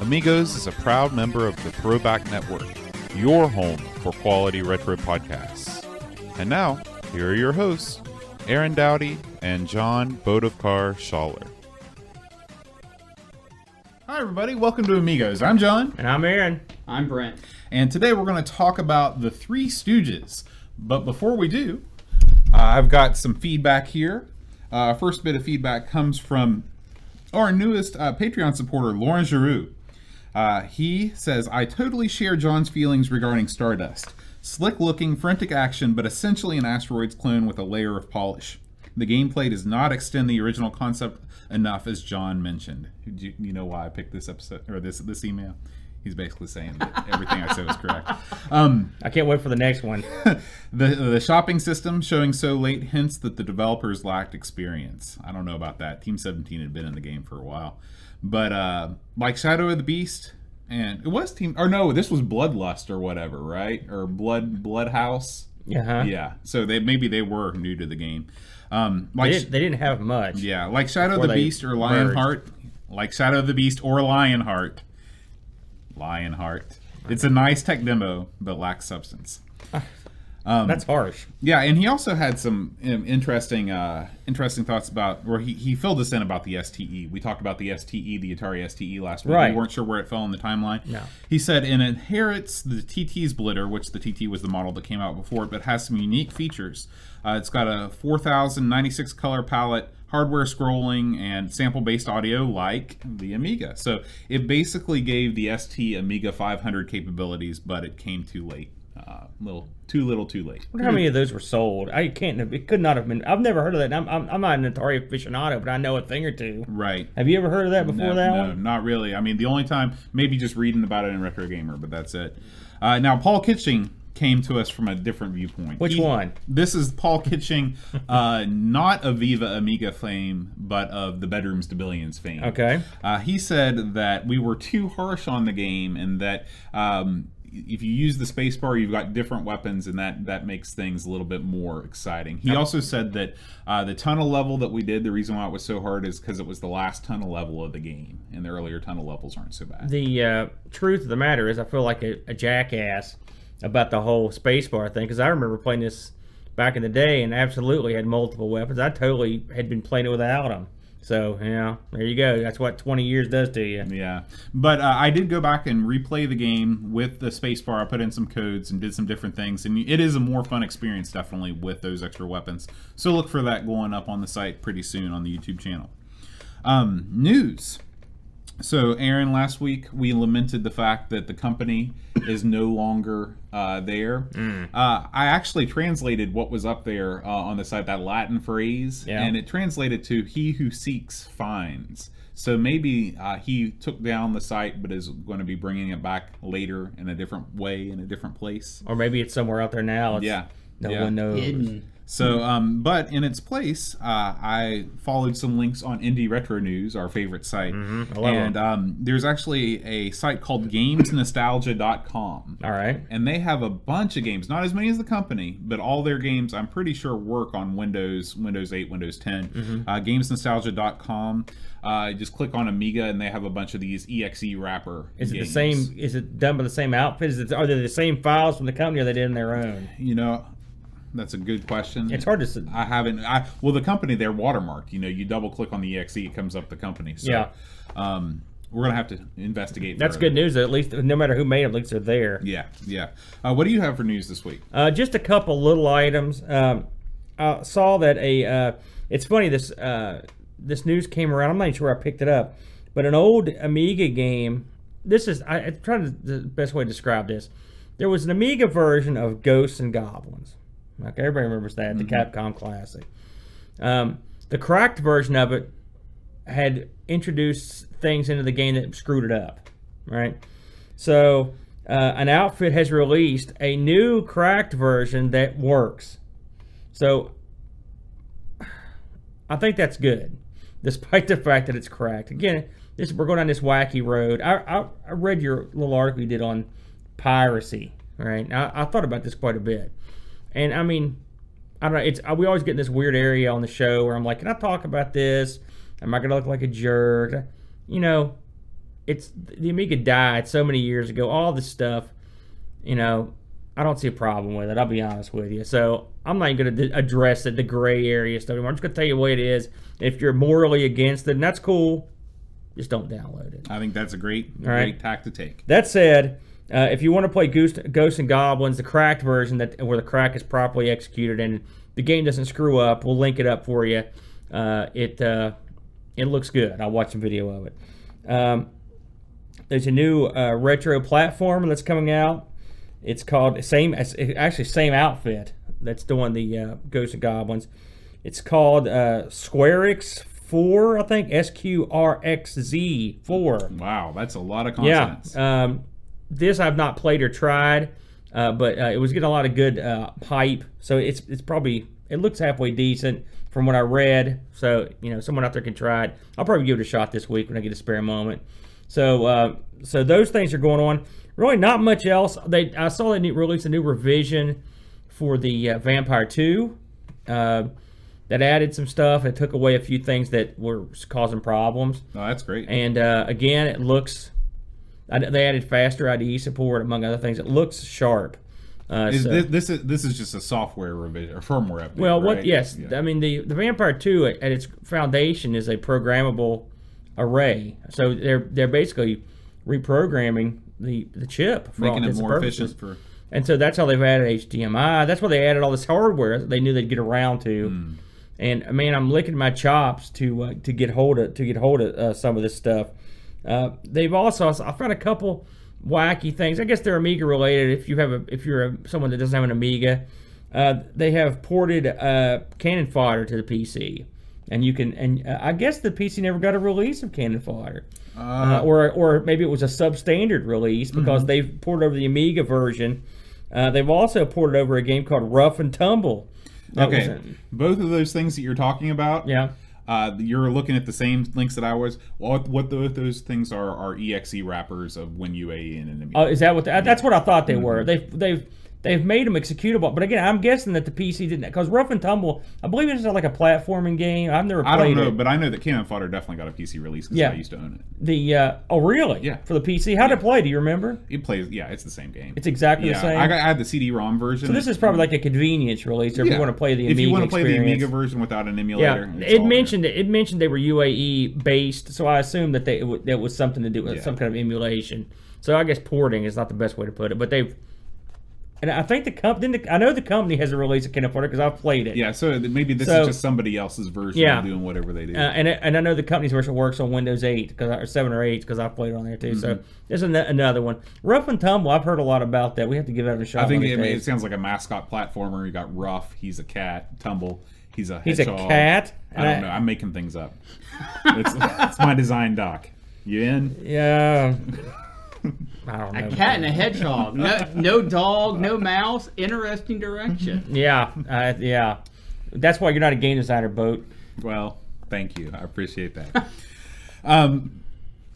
Amigos is a proud member of the Throwback Network, your home for quality retro podcasts. And now, here are your hosts, Aaron Dowdy and John Bodovkar Schaller. Hi, everybody. Welcome to Amigos. I'm John. And I'm Aaron. I'm Brent. And today we're going to talk about the Three Stooges. But before we do, I've got some feedback here. First bit of feedback comes from our newest Patreon supporter, Laurent Giroux. He says, I totally share John's feelings regarding Stardust. Slick-looking, frantic action, but essentially an Asteroids clone with a layer of polish. The gameplay does not extend the original concept enough, as John mentioned. You know why I picked this episode or this email? He's basically saying that everything I said was correct. I can't wait for the next one. The shopping system showing so late hints that the developers lacked experience. I don't know about that. Team 17 had been in the game for a while. But like Shadow of the Beast, and it was Team... Or no, this was Bloodlust or whatever, right? Or Bloodhouse. Uh-huh. Yeah. So maybe they were new to the game. They didn't have much. Yeah, like Shadow of the Beast or Lionheart. Like Shadow of the Beast or Lionheart. Lionheart. It's a nice tech demo, but lacks substance. That's harsh. Yeah, and he also had some interesting thoughts about, or he filled us in about the STE. We talked about the STE, the Atari STE last week. Right. We weren't sure where it fell in the timeline. No. He said it inherits the TT's Blitter, which the TT was the model that came out before it, but has some unique features. It's got a 4096 color palette, hardware scrolling, and sample-based audio like the Amiga. So it basically gave the ST Amiga 500 capabilities, but it came too late. Too little, too late. I wonder how many of those were sold. It could not have been. I've never heard of that. I'm not an Atari aficionado, but I know a thing or two. Right. Have you ever heard of that before? No, not really. I mean, the only time, maybe just reading about it in Retro Gamer, but that's it. Now, Paul Kitching came to us from a different viewpoint. Which one? This is Paul Kitching, not of Viva Amiga fame, but of the Bedrooms to Billions fame. Okay. He said that we were too harsh on the game and that if you use the spacebar, you've got different weapons, and that makes things a little bit more exciting. He also said that the tunnel level that we did, the reason why it was so hard is because it was the last tunnel level of the game, and the earlier tunnel levels aren't so bad. The truth of the matter is I feel like a jackass about the whole spacebar thing, because I remember playing this back in the day and absolutely had multiple weapons. I totally had been playing it without them. So, you know, there you go. That's what 20 years does to you. Yeah. But I did go back and replay the game with the spacebar. I put in some codes and did some different things. And it is a more fun experience, definitely, with those extra weapons. So look for that going up on the site pretty soon on the YouTube channel. News. So, Aaron, last week we lamented the fact that the company is no longer there. Mm. I actually translated what was up there on the site, that Latin phrase, and it translated to he who seeks finds. So maybe he took down the site but is going to be bringing it back later in a different way, in a different place. Or maybe it's somewhere out there now. No one knows. Hidden. So, but in its place, I followed some links on Indie Retro News, our favorite site, and there's actually a site called GamesNostalgia.com. All right. And they have a bunch of games, not as many as the company, but all their games, I'm pretty sure, work on Windows 8, Windows 10. Mm-hmm. GamesNostalgia.com. Just click on Amiga, and they have a bunch of these EXE wrapper games. Is it done by the same outfit? Are they the same files from the company, or are they doing their own? You know, that's a good question. It's hard to say. Well, the company, they're watermarked. You know, you double click on the EXE, it comes up the company. So, yeah. We're going to have to investigate. That's further. Good news. At least, no matter who made it, at least they're there. Yeah, yeah. What do you have for news this week? Just a couple little items. I saw that it's funny, this news came around. I'm not even sure I picked it up. But an old Amiga game, I'm trying to the best way to describe this. There was an Amiga version of Ghosts and Goblins. Okay, everybody remembers that, the Capcom classic. The cracked version of it had introduced things into the game that screwed it up, right? So an outfit has released a new cracked version that works. So I think that's good, despite the fact that it's cracked. Again, this, we're going down this wacky road. I read your little article you did on piracy, right? I thought about this quite a bit. And I mean, I don't know, we always get in this weird area on the show where I'm like, can I talk about this? Am I gonna look like a jerk? You know, it's, the Amiga died so many years ago, all this stuff, you know, I don't see a problem with it, I'll be honest with you. So I'm not even gonna address it, the gray area stuff. I'm just gonna tell you what it is. If you're morally against it, and that's cool, just don't download it. I think that's a great tack to take. That said, if you want to play Ghosts and Goblins, the cracked version, that where the crack is properly executed and the game doesn't screw up, we'll link it up for you. It looks good. I'll watch a video of it. There's a new retro platform that's coming out. It's called, same outfit that's doing the Ghosts and Goblins. It's called Squarix 4, I think. SQRXZ 4. Wow, that's a lot of consonants. Yeah. This I've not played or tried, but it was getting a lot of good hype. So it's probably, it looks halfway decent from what I read. So, you know, someone out there can try it. I'll probably give it a shot this week when I get a spare moment. So so those things are going on. Really not much else. I saw they released a new revision for the Vampire 2 that added some stuff. It took away a few things that were causing problems. Oh, that's great. And again, it looks... They added faster IDE support, among other things. It looks sharp. This is just a software revision, or firmware update. Well, right? Yes, yeah. I mean the Vampire 2 at its foundation is a programmable array, so they're basically reprogramming the chip, making it more efficient. And so that's how they've added HDMI. That's why they added all this hardware that they knew they'd get around to. Mm. And man, I'm licking my chops to get hold of some of this stuff. They've also, I found a couple wacky things. I guess they're Amiga related. If you have someone that doesn't have an Amiga, they have ported Cannon Fodder to the PC, and you can. And I guess the PC never got a release of Cannon Fodder, or maybe it was a substandard release because they've ported over the Amiga version. They've also ported over a game called Rough and Tumble. Both of those things that you're talking about. Yeah. You're looking at the same links that I was. What those things are exe wrappers of WinUAE and Amiga. Oh, is that what? That's what I thought they were. They've made them executable, but again, I'm guessing that the PC didn't, because Rough and Tumble, I believe it's like a platforming game. I've never played it. I don't know, but I know that Cannon Fodder definitely got a PC release because I used to own it. Oh really? Yeah. For the PC, how'd it play? Do you remember? It plays. Yeah, it's the same game. It's exactly the same. I had the CD-ROM version. So this is probably like a convenience release if you want to play the Amiga. If you want to play the Amiga version without an emulator. Yeah. It mentioned they were UAE based, so I assumed that it was something to do with some kind of emulation. So I guess porting is not the best way to put it, but they've. And I think I know the company has a release of Cannon Fodder because I've played it. Yeah, so maybe this is just somebody else's version of doing whatever they do. And I know the company's version works on Windows 8 or 7 or 8 because I played it on there too. Mm-hmm. So there's another one. Rough and Tumble, I've heard a lot about that. We have to give that a shot. I think it sounds like a mascot platformer. You got Rough, he's a cat, Tumble, he's a hedgehog. He's a cat? I don't know. I'm making things up. It's my design doc. You in? Yeah. I don't know. A cat and a hedgehog. No dog, no mouse. Interesting direction. Yeah, yeah. That's why you're not a game designer, Boat. Well, thank you. I appreciate that.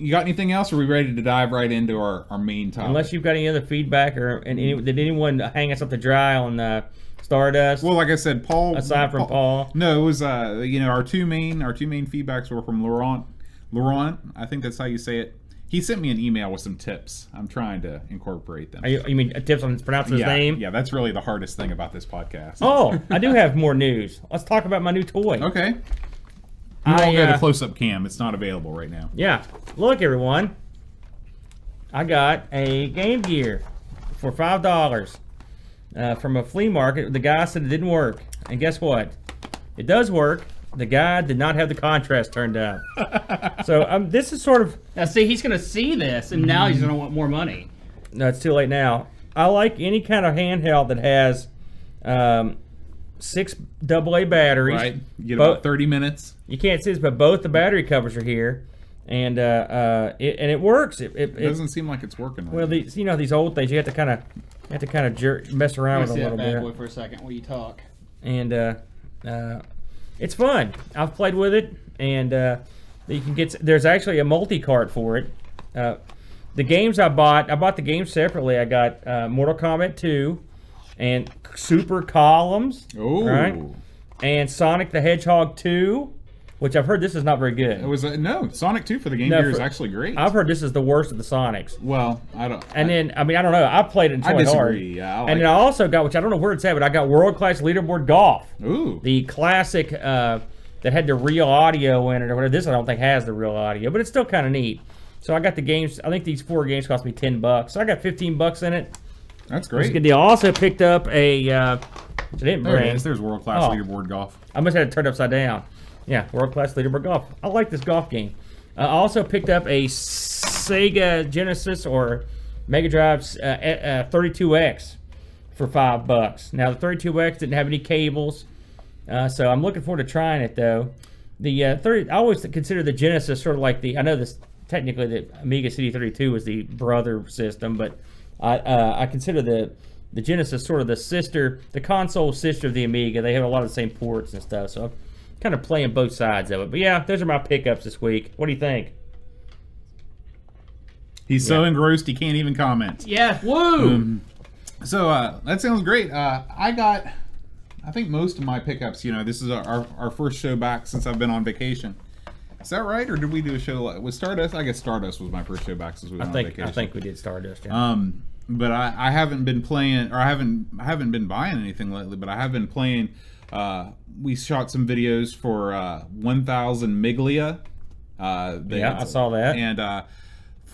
You got anything else? Or are we ready to dive right into our main topic? Unless you've got any other feedback, did anyone hang us up to dry on Stardust? Well, like I said, Paul. Aside from Paul. No, it was our two main feedbacks were from Laurent. Laurent, I think that's how you say it. He sent me an email with some tips. I'm trying to incorporate them. You mean tips on pronouncing his name? Yeah, that's really the hardest thing about this podcast. Oh, I do have more news. Let's talk about my new toy. Okay. I won't go to close-up cam. It's not available right now. Yeah. Look, everyone. I got a Game Gear for $5 from a flea market. The guy said it didn't work. And guess what? It does work. The guy did not have the contrast turned up. So this is sort of... Now see, he's going to see this, and now he's going to want more money. No, it's too late now. I like any kind of handheld that has 6 AA batteries. Right, you get about 30 minutes. You can't see this, but both the battery covers are here. And it works. It doesn't seem like it's working. Well, these these old things, you have to kind of mess around with a little bit. Let me see that bad boy for a second while you talk. And it's fun. I've played with it, and you can get. There's actually a multi-cart for it. The games I bought the games separately. I got Mortal Kombat 2 and Super Columns, right? And Sonic the Hedgehog 2, which I've heard this is not very good. It was no, Sonic 2 for the Game Gear is actually great. I've heard this is the worst of the Sonics. Well, I don't. And then I don't know. I played it until I disagree. Yeah, like and then I also got, which I don't know where it's at, but I got World Class Leaderboard Golf. Ooh. The classic that had the real audio in it or whatever. This I don't think has the real audio, but it's still kind of neat. So I got the games. I think these 4 games cost me $10. So I got $15 in it. That's great. That's a good deal. I also picked up a. Which I didn't bring. There's World Class Leaderboard Golf. I must have had it turned upside down. Yeah, World Class Leaderboard Golf. I like this golf game. I also picked up a Sega Genesis or Mega Drive's 32X for $5. Now the 32X didn't have any cables, so I'm looking forward to trying it though. The I always consider the Genesis sort of like the. I know this. Technically, the Amiga CD32 was the brother system, but I consider the Genesis sort of the sister, the console sister of the Amiga. They have a lot of the same ports and stuff, so I'm kind of playing both sides of it. But yeah, those are my pickups this week. What do you think? He's so engrossed he can't even comment. Yeah, woo! So that sounds great. I got, I think most of my pickups, this is our first show back since I've been on vacation. Is that right, or did we do a show with Stardust? I guess Stardust was my first show back since we went on vacation. I think we did Stardust. Yeah. But I haven't been playing, or I haven't been buying anything lately. But I have been playing. We shot some videos for 1000 Miglia. Yeah, I saw that. And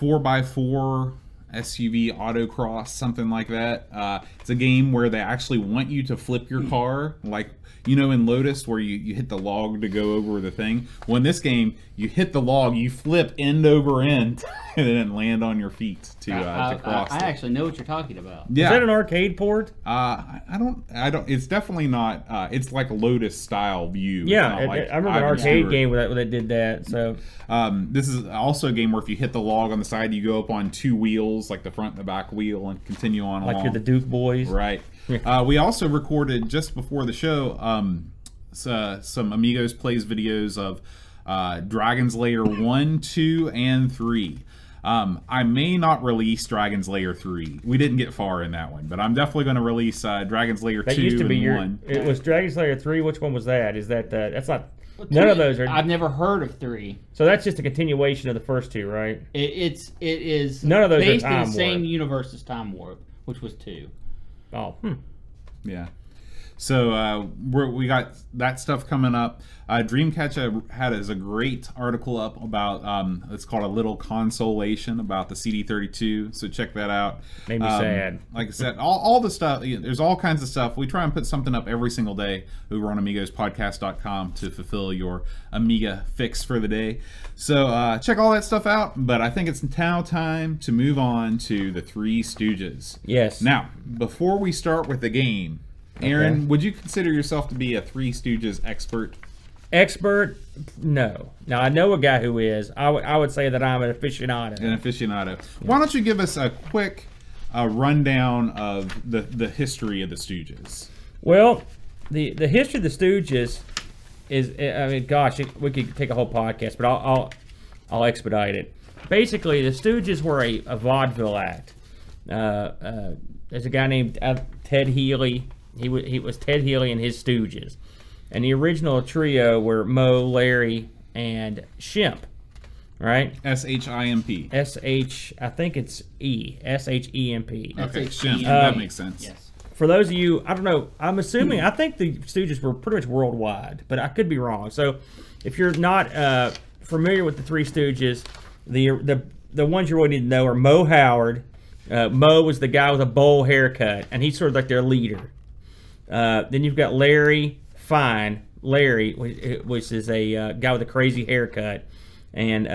4x4 SUV autocross, something like that. It's a game where they actually want you to flip your car, like. In Lotus, where you hit the log to go over the thing. Well, in this game, you hit the log, you flip end over end, and then land on your feet to cross. I actually know what you're talking about. Yeah. Is that an arcade port? I don't. It's definitely not. It's like a Lotus style view. Yeah, I remember an arcade game that did that. So this is also a game where if you hit the log on the side, you go up on 2 wheels, like the front and the back wheel, and continue on. Like along. You're the Duke Boys, right? We also recorded just before the show some Amigos Plays videos of Dragon's Lair 1, 2, and 3. I may not release Dragon's Lair 3. We didn't get far in that one, but I'm definitely going to release Dragon's Lair 2 and 1. It was Dragon's Lair 3. Which one was that? Is that that's not... None of those are. I've never heard of 3. So that's just a continuation of the first 2, right? It is. None of those based in the same universe as Time Warp, which was 2. Oh, yeah. So we got that stuff coming up. Dreamcatcher has a great article up about, it's called A Little Consolation, about the CD32. So check that out. Made me sad. Like I said, all the stuff, there's all kinds of stuff. We try and put something up every single day over on AmigosPodcast.com to fulfill your Amiga fix for the day. So check all that stuff out. But I think it's now time to move on to the Three Stooges. Yes. Now, before we start with the game, Aaron, would you consider yourself to be a Three Stooges expert? Expert? No. Now, I know a guy who is. I would say that I'm an aficionado. An aficionado. Yeah. Why don't you give us a quick rundown of the history of the Stooges? Well, the history of the Stooges is, I mean, gosh, we could take a whole podcast, but I'll expedite it. Basically, the Stooges were a vaudeville act. There's a guy named Ted Healy. He was Ted Healy and his Stooges. And the original trio were Moe, Larry, and Shemp, right? S-H-I-M-P. S-H, I think it's E. S-H-E-M-P. Okay, Shemp. That makes sense. Yes. For those of you, I don't know, I'm assuming, I think the Stooges were pretty much worldwide, but I could be wrong. So if you're not familiar with the Three Stooges, the ones you really need to know are Moe Howard. Moe was the guy with a bowl haircut, and he's sort of like their leader. Then you've got Larry Fine, which is a guy with a crazy haircut. And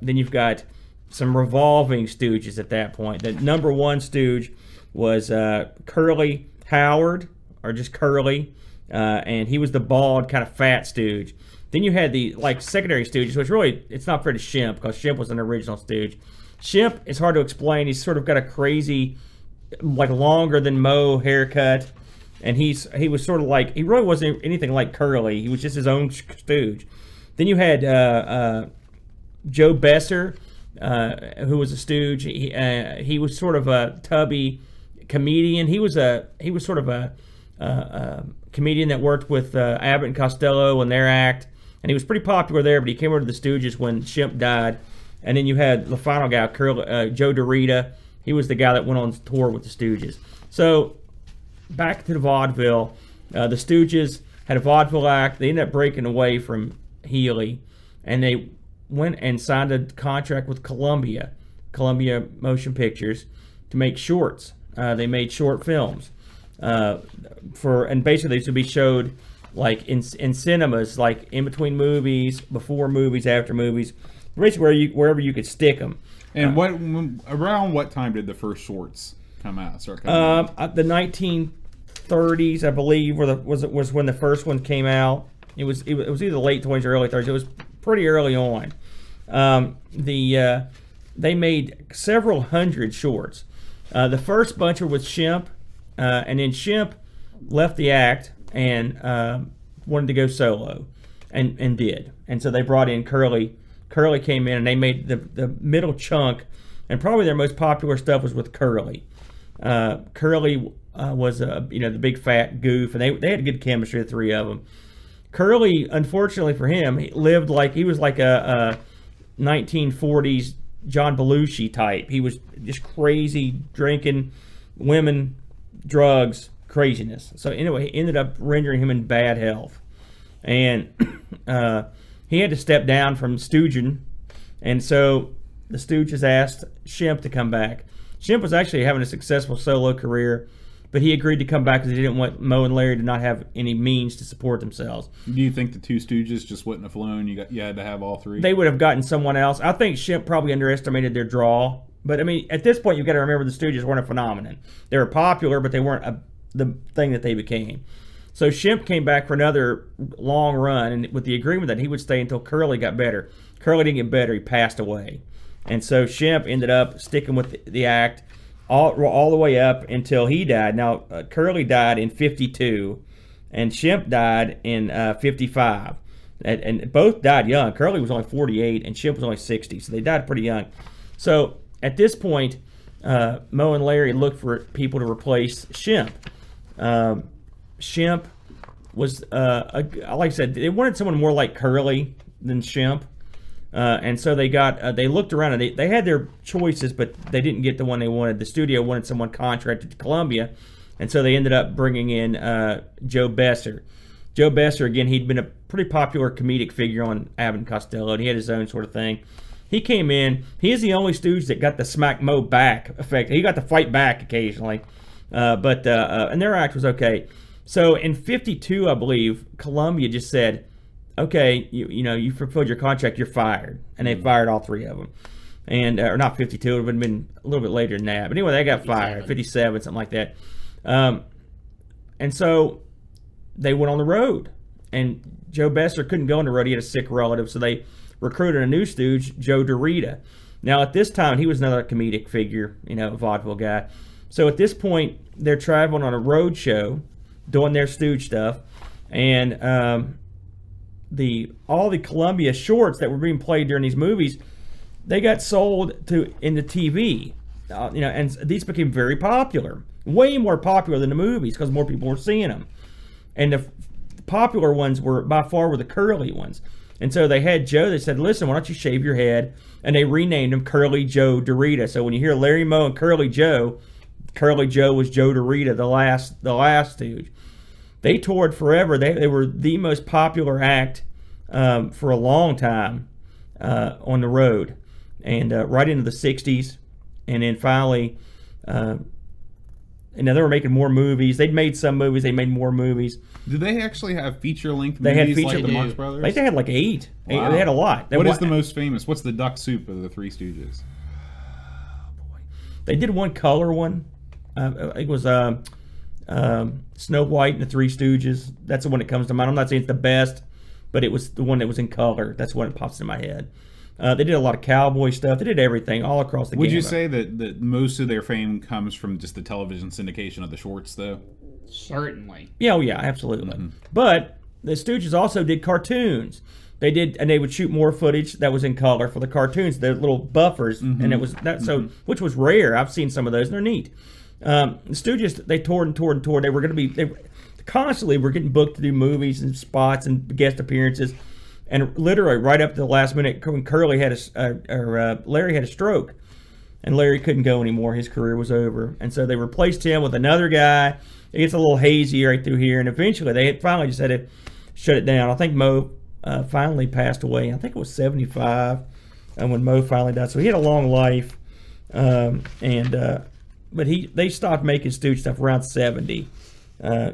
then you've got some revolving Stooges at that point. The number one Stooge was Curly Howard, or just Curly, and he was the bald, kind of fat Stooge. Then you had the like secondary Stooges, which really it's not fair to Shemp because Shemp was an original Stooge. Shemp is hard to explain. He's sort of got a crazy, like longer than Moe haircut, and he was sort of like he really wasn't anything like Curly. He was just his own Stooge. Then you had Joe Besser, who was a Stooge. He was sort of a tubby comedian. He was sort of a comedian that worked with Abbott and Costello and their act, and he was pretty popular there. But he came over to the Stooges when Shemp died. And then you had the final guy, Joe Dorita. He was the guy that went on tour with the Stooges. So back to the vaudeville. The Stooges had a vaudeville act. They ended up breaking away from Healy. And they went and signed a contract with Columbia Motion Pictures, to make shorts. They made short films. And basically these would be showed like in cinemas, like in between movies, before movies, after movies. Basically wherever you could stick them. And around what time did the first shorts come out? The 1930s, I believe, was when the first one came out. It was either late 20s or early 30s. It was pretty early on. They made several hundred shorts. The first bunch were with Shemp, and then Shemp left the act and wanted to go solo, and did. And so they brought in Curly. Curly came in and they made the middle chunk, and probably their most popular stuff was with Curly. Curly was the big fat goof, and they had good chemistry, the three of them. Curly, unfortunately for him, he was like a 1940s John Belushi type. He was just crazy, drinking, women, drugs, craziness. So anyway, he ended up rendering him in bad health, and he had to step down from Stooging, and so the Stooges asked Shemp to come back. Shemp was actually having a successful solo career, but he agreed to come back because he didn't want Moe and Larry to not have any means to support themselves. Do you think the two Stooges just wouldn't have flown? You had to have all three? They would have gotten someone else. I think Shemp probably underestimated their draw. But, I mean, at this point, you've got to remember the Stooges weren't a phenomenon. They were popular, but they weren't the thing that they became. So Shemp came back for another long run, and with the agreement that he would stay until Curly got better. Curly didn't get better; he passed away, and so Shemp ended up sticking with the act all the way up until he died. Now Curly died in '52, and Shemp died in '55, and both died young. Curly was only 48, and Shemp was only 60, so they died pretty young. So at this point, Moe and Larry looked for people to replace Shemp. Shemp was, like I said, they wanted someone more like Curly than Shemp, and so they got they looked around and they had their choices, but they didn't get the one they wanted. The studio wanted someone contracted to Columbia, and so they ended up bringing in Joe Besser. Joe Besser, again, he'd been a pretty popular comedic figure on Abbott and Costello, and he had his own sort of thing. He came in. He is the only Stooge that got the smack Moe back effect. He got to fight back occasionally, and their act was okay. So in '52, I believe, Columbia just said, "Okay, you fulfilled your contract. You're fired," and they fired all three of them. And or not '52; it would have been a little bit later than that. But anyway, they got fired '57, something like that. And so they went on the road. And Joe Besser couldn't go on the road; he had a sick relative. So they recruited a new Stooge, Joe Dorita. Now at this time, he was another comedic figure, vaudeville guy. So at this point, they're traveling on a road show, doing their Stooge stuff, and all the Columbia shorts that were being played during these movies, they got sold into TV, and these became very popular, way more popular than the movies because more people were seeing them. And the popular ones were by far the Curly ones. And so they had Joe. They said, "Listen, why don't you shave your head?" And they renamed him Curly Joe Dorita. So when you hear Larry Moe and Curly Joe was Joe Dorita, the last Stooge. They toured forever. They were the most popular act for a long time on the road, and right into the '60s, and then finally, and now they were making more movies. They'd made some movies. They made more movies. Do they actually have feature-length movies? They had feature like the Marx Brothers. They had like eight. Wow. They had a lot. What is the most famous? What's the duck soup of the Three Stooges? They did one color one. It was Snow White and the Three Stooges. That's the one that comes to mind. I'm not saying it's the best, but it was the one that was in color. That's what it pops in my head. They did a lot of cowboy stuff. They did everything all across the game. Would you say that most of their fame comes from just the television syndication of the shorts, though? Certainly. Yeah, oh yeah, absolutely. Mm-hmm. But the Stooges also did cartoons. They did, and they would shoot more footage that was in color for the cartoons. Their little buffers, mm-hmm. and it was that. So, mm-hmm. which was rare. I've seen some of those, and they're neat. The Stooges, they toured and toured and toured. They were going to be constantly were getting booked to do movies and spots and guest appearances. And literally, right up to the last minute, when Larry had a stroke, and Larry couldn't go anymore. His career was over, and so they replaced him with another guy. It gets a little hazy right through here, and eventually they finally just had to shut it down. I think Mo finally passed away. I think it was 75, and when Mo finally died, so he had a long life. But they stopped making Stooge stuff around 70.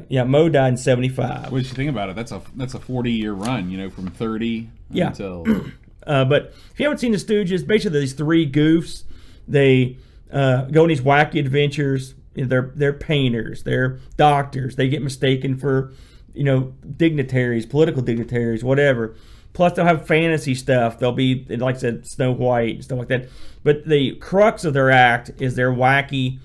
Yeah, Mo died in 75. What did you think about it? That's a 40-year run, you know, from 30 until. But if you haven't seen the Stooges, basically these three goofs, they go on these wacky adventures. You know, they're painters, they're doctors. They get mistaken for, you know, dignitaries, political dignitaries, whatever. Plus, they'll have fantasy stuff. They'll be, like I said, Snow White and stuff like that. But the crux of their act is their wacky,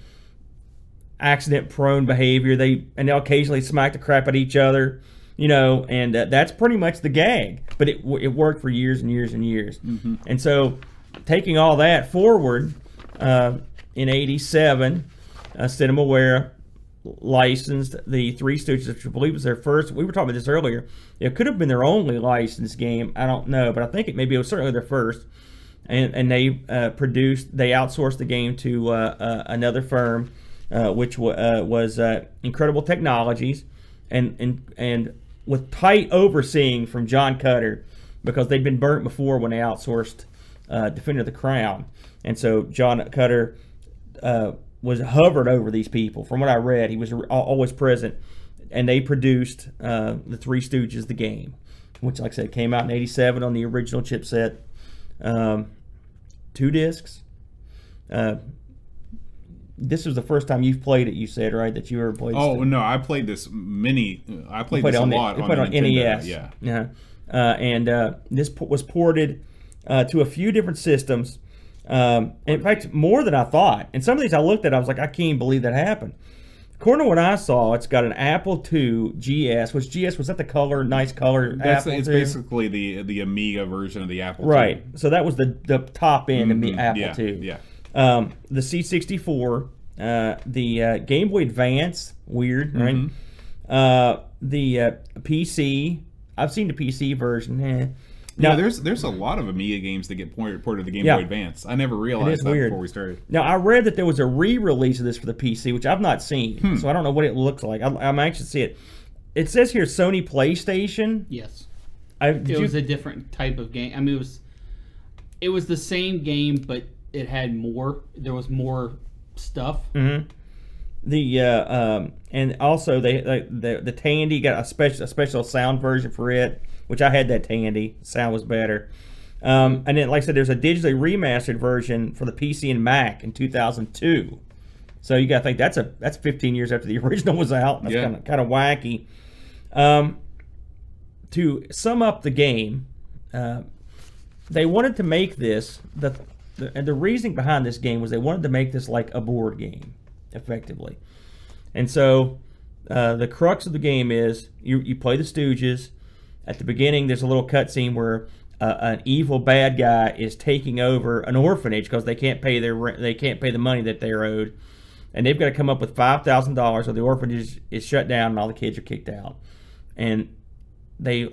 accident-prone behavior. They'll occasionally smack the crap at each other, you know, and that's pretty much the gag. But it worked for years and years and years. Mm-hmm. And so, taking all that forward, in '87, CinemaWare licensed the Three Stooges, which I believe was their first. We were talking about this earlier. It could have been their only licensed game. I don't know, but I think it was certainly their first. And they outsourced the game to another firm. Which was Incredible Technologies, and with tight overseeing from John Cutter, because they'd been burnt before when they outsourced Defender of the Crown, and so John Cutter was hovered over these people. From what I read, he was always present, and they produced the Three Stooges, the game, which, like I said, came out in '87 on the original chipset, 2 discs. This was the first time you've played it, you said, right? That you ever played this? Oh, no, I played this a lot on NES. Yeah. Uh-huh. And this was ported to a few different systems. In fact, more than I thought. And some of these I looked at, I was like, I can't believe that happened. According to what I saw, it's got an Apple II GS, which GS, was that the color, nice color Apple II? It's basically the Amiga version of the Apple II. Right. So that was the top end of the Apple II. Yeah. The C64, the Game Boy Advance, weird, right? Mm-hmm. The PC, I've seen the PC version. Now, there's a lot of Amiga games that get ported to the Game Boy Advance. I never realized that before we started. Now, I read that there was a re-release of this for the PC, which I've not seen, so I don't know what it looks like. I'm anxious to see it. It says here Sony PlayStation. Yes. It was a different type of game. I mean, it was the same game, but it had more. There was more stuff. Mm-hmm. And also the Tandy got a special sound version for it, which I had that Tandy. Sound was better. And then, like I said, there's a digitally remastered version for the PC and Mac in 2002. So you got to think that's 15 years after the original was out. That's kind of wacky. To sum up the game, they wanted to make this the reasoning behind this game was they wanted to make this like a board game, effectively. And so the crux of the game is you play the Stooges. At the beginning, there's a little cutscene where an evil bad guy is taking over an orphanage because they can't pay the money that they're owed, and they've got to come up with $5,000, or the orphanage is shut down and all the kids are kicked out. And they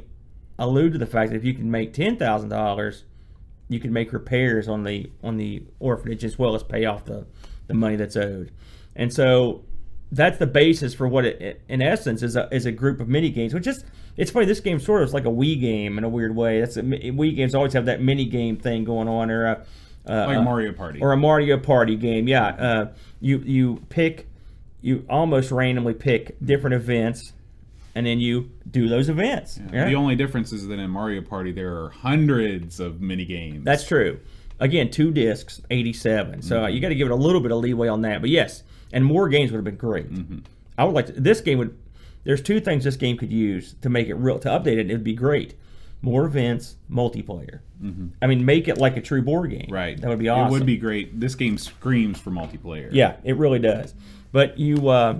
allude to the fact that if you can make $10,000. You can make repairs on the orphanage as well as pay off the money that's owed. And so that's the basis for what it in essence is a group of mini games, which is, it's funny, this game sort of is like a Wii game in a weird way. Wii games always have that mini game thing going on, or like Mario Party or a Mario Party game. Yeah, you almost randomly pick different events. And then you do those events. Yeah. Right? The only difference is that in Mario Party there are hundreds of mini games. That's true. Again, 2 discs, 87. So you got to give it a little bit of leeway on that. But yes, and more games would have been great. Mm-hmm. I would like to, this game would. There's 2 things this game could use to make it real. To update it, it'd be great. more events, multiplayer. Mm-hmm. I mean, make it like a true board game. Right. That would be awesome. It would be great. This game screams for multiplayer. Yeah, it really does. But you, for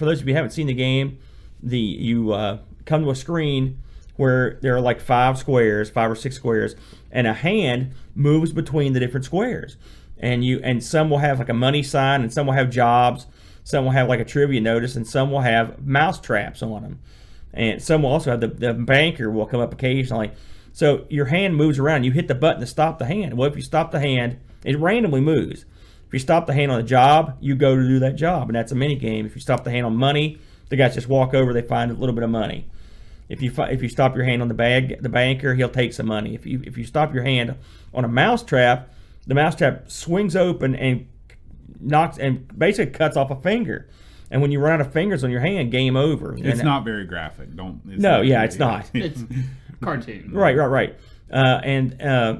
those of you who haven't seen the game, you come to a screen where there are like five or six squares, and a hand moves between the different squares. And some will have like a money sign, and some will have jobs, some will have like a trivia notice, and some will have mouse traps on them. And some will also have the banker will come up occasionally. So your hand moves around. You hit the button to stop the hand. Well, if you stop the hand, it randomly moves. If you stop the hand on a job, you go to do that job, and that's a mini game. If you stop the hand on money, the guys just walk over. They find a little bit of money. If you stop your hand on the banker, he'll take some money. If you stop your hand on a mouse trap, the mouse trap swings open and knocks and basically cuts off a finger. And when you run out of fingers on your hand, game over. It's not very graphic. It's not. It's cartoon. Right. I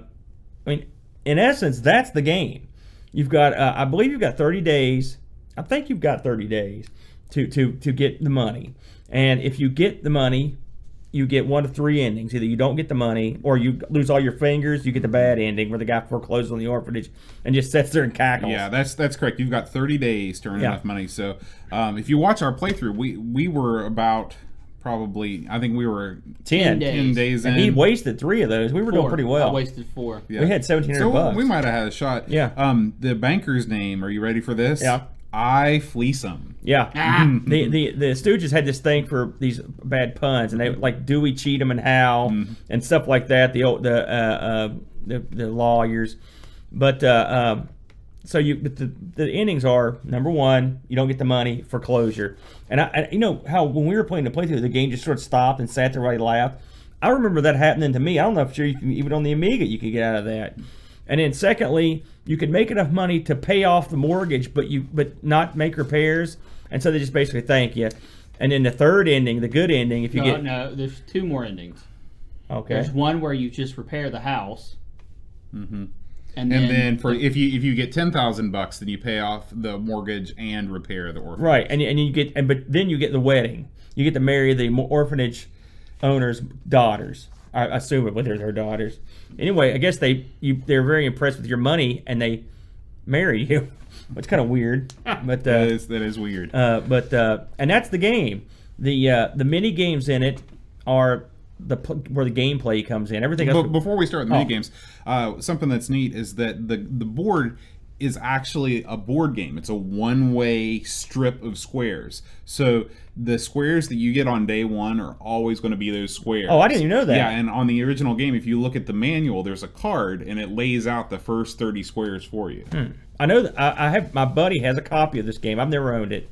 mean, in essence, that's the game. You've got, I believe, you've got 30 days. I think you've got 30 days to get the money. And if you get the money, you get one of three endings. Either you don't get the money, or you lose all your fingers, you get the bad ending where the guy forecloses on the orphanage and just sits there and cackles. Yeah, that's correct. You've got 30 days to earn enough money. So if you watch our playthrough, we were about probably, I think we were 10 days in. And he wasted 3 of those. We were doing pretty well. I wasted 4. Yeah. We had 1,700 bucks. We might have had a shot. Yeah. The banker's name, are you ready for this? Yeah. I fleece them. Yeah. The Stooges had this thing for these bad puns, and they like Dewey, Cheatham, and Howe, and stuff like that. The lawyers, but so you. But the endings are, number one, you don't get the money, foreclosure, and I you know how when we were playing the playthrough, the game just sort of stopped and sat there while you laughed. I remember that happening to me. I don't know if sure you can, even on the Amiga you could get out of that. And then secondly, you could make enough money to pay off the mortgage, but not make repairs, and so they just basically thank you. And then the third ending, the good ending, if you get there's 2 more endings. Okay. There's one where you just repair the house. Mm-hmm. And then for if you get 10,000 bucks, then you pay off the mortgage and repair the orphanage. Right, but then you get the wedding. You get to marry the orphanage owner's daughters. I assume it, but they're their daughters. Anyway, I guess they're very impressed with your money, and they marry you, which is kind of weird. But that is weird. And that's the game. The mini games in it are where the gameplay comes in. Everything else. Before we start the mini games, something that's neat is that the board is actually a board game. It's a one-way strip of squares. So the squares that you get on day one are always going to be those squares. Oh, I didn't even know that. Yeah, and on the original game, if you look at the manual, there's a card and it lays out the first 30 squares for you. I know that I have, my buddy has a copy of this game. I've never owned it,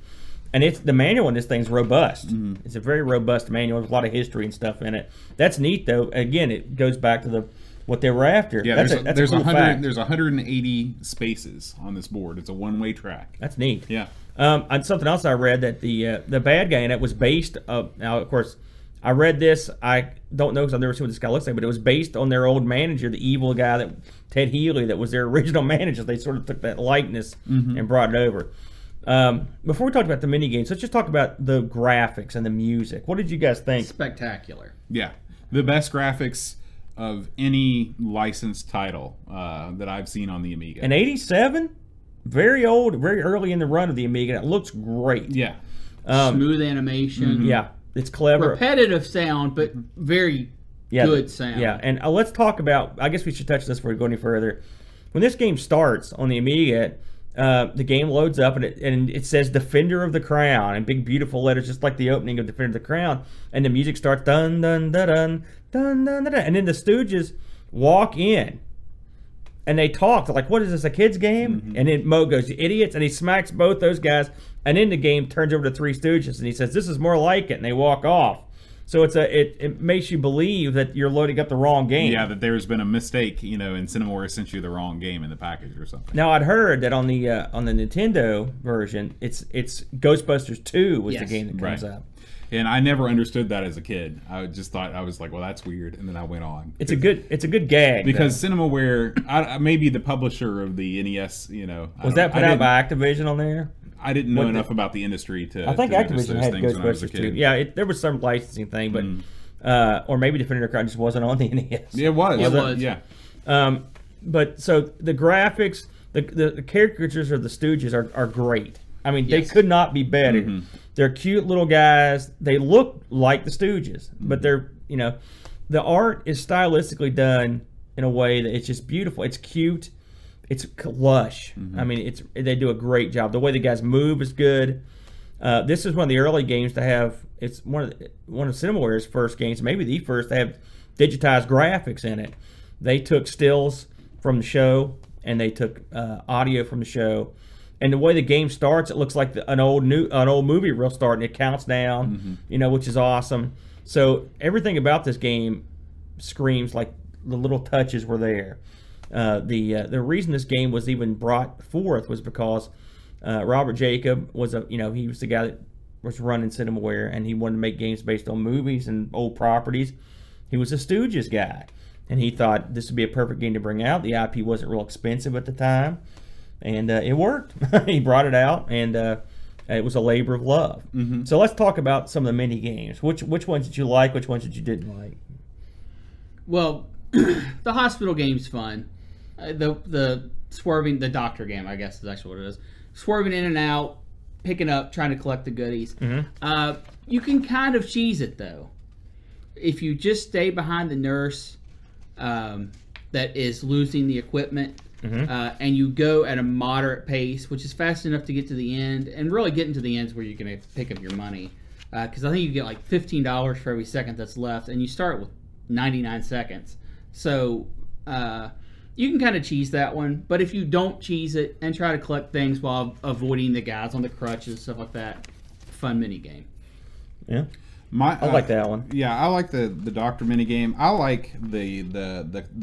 and it's the manual on this thing's robust. Mm-hmm. It's a very robust manual. There's a lot of history and stuff in it. That's neat though. Again, it goes back to what they were after. Yeah, there's cool 180 spaces on this board. It's a one-way track. That's neat. Yeah. And something else I read that the bad guy in it was based now, of course, I read this. I don't know because I've never seen what this guy looks like, but it was based on their old manager, the evil guy, that Ted Healy, that was their original manager. They sort of took that likeness and brought it over. Before we talk about the mini games, let's just talk about the graphics and the music. What did you guys think? Spectacular. Yeah, the best graphics of any licensed title that I've seen on the Amiga. An 87? Very old, very early in the run of the Amiga. It looks great. Yeah. Smooth animation. Mm-hmm. Yeah, it's clever. Repetitive sound, but very good sound. Yeah, and let's talk about, I guess we should touch this before we go any further. When this game starts on the Amiga, the game loads up and it says Defender of the Crown in big beautiful letters, just like the opening of Defender of the Crown, and the music starts dun dun dun dun dun dun dun, and then the Stooges walk in and they talk. They're like, what is this, a kid's game? And then Mo goes, you idiots, and he smacks both those guys, and then the game turns over to Three Stooges and he says, this is more like it, and they walk off. So it makes you believe that you're loading up the wrong game. Yeah, that there's been a mistake, you know, and CinemaWare sent you the wrong game in the package or something. Now I'd heard that on the Nintendo version, it's Ghostbusters 2 was the game that comes up. And I never understood that as a kid. I just thought, I was like, well, that's weird, and then I went on. It's a good gag because CinemaWare, maybe the publisher of the NES, you know, was that put out by Activision on there? I didn't know enough about the industry to. I think Activision had Ghostbusters too. Yeah, there was some licensing thing, but Or maybe Defender of the Crown just wasn't on the NES. It was. It was. Yeah. But so the graphics, the caricatures of the Stooges are great. I mean, yes. They could not be better. Mm-hmm. They're cute little guys. They look like the Stooges, but they're, you know, the art is stylistically done in a way that it's just beautiful. It's cute. It's lush. Mm-hmm. I mean, they do a great job. The way the guys move is good. This is one of the early games to have. It's one of CinemaWare's first games, maybe the first to have digitized graphics in it. They took stills from the show and they took audio from the show. And the way the game starts, it looks like an old movie reel starting. It counts down, mm-hmm. you know, which is awesome. So everything about this game screams like the little touches were there. The reason this game was even brought forth was because Robert Jacob was he was the guy that was running CinemaWare, and he wanted to make games based on movies and old properties. He was a Stooges guy, and he thought this would be a perfect game to bring out. The IP wasn't real expensive at the time. And it worked. He brought it out, and it was a labor of love. Mm-hmm. So let's talk about some of the mini games. Which ones did you like? Which ones did you didn't like? Well, the hospital game's fun. The swerving, the doctor game, I guess is actually what it is. Swerving in and out, picking up, trying to collect the goodies. Mm-hmm. You can kind of cheese it though, if you just stay behind the nurse that is losing the equipment. Mm-hmm. And you go at a moderate pace, which is fast enough to get to the end, and really getting to the end is where you're going to pick up your money, because I think you get like $15 for every second that's left, and you start with 99 seconds. So you can kind of cheese that one, but if you don't cheese it and try to collect things while avoiding the guys on the crutches, stuff like that, fun mini game. Yeah. I like that one. Yeah, I like the doctor minigame. I like the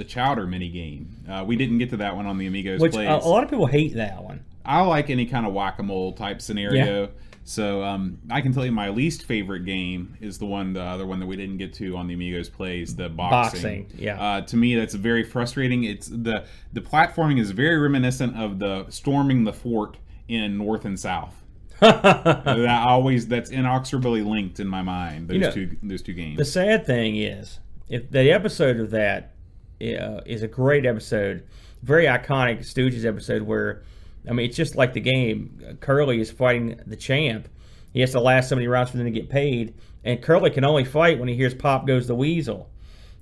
chowder minigame. We didn't get to that one on the Amigos Plays. A lot of people hate that one. I like any kind of whack-a-mole type scenario. Yeah. So I can tell you my least favorite game is the other one that we didn't get to on the Amigos Plays, the boxing. Yeah. To me, that's very frustrating. It's the platforming is very reminiscent of the storming the fort in North and South. That's inexorably linked in my mind. Those two games. The sad thing is, if the episode of that is a great episode, very iconic Stooges episode where, I mean, it's just like the game. Curly is fighting the champ. He has to last so many rounds for them to get paid, and Curly can only fight when he hears "Pop Goes the Weasel,"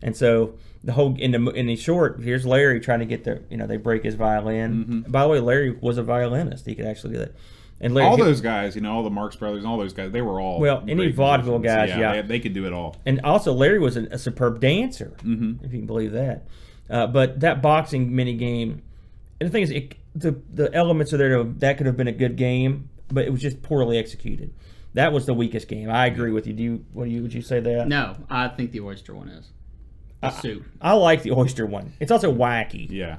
and so the whole in the short, here's Larry trying to get they break his violin. Mm-hmm. By the way, Larry was a violinist. He could actually do that. And Larry, all those guys, all the Marx Brothers and all those guys, they were all... Well, any vaudeville guys, yeah. They could do it all. And also, Larry was a superb dancer, mm-hmm. if you can believe that. But that boxing minigame, and the thing is, the elements are there that could have been a good game, but it was just poorly executed. That was the weakest game. I agree with you. Would you say that? No, I think the oyster one is. I like the oyster one. It's also wacky. Yeah.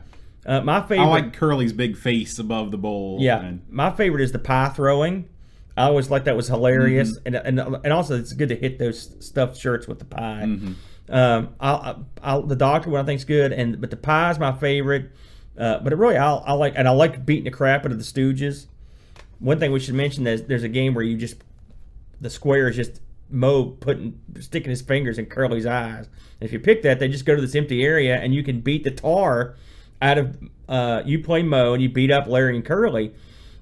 My favorite. I like Curly's big face above the bowl. Yeah, my favorite is the pie throwing. I always liked that was hilarious, mm-hmm. and also it's good to hit those stuffed shirts with the pie. Mm-hmm. The doctor one I think is good, but the pie is my favorite. But it really I like beating the crap out of the Stooges. One thing we should mention is there's a game where you just the square is just Mo sticking his fingers in Curly's eyes. And if you pick that, they just go to this empty area and you can beat the tar out of you play Mo and you beat up Larry and Curly,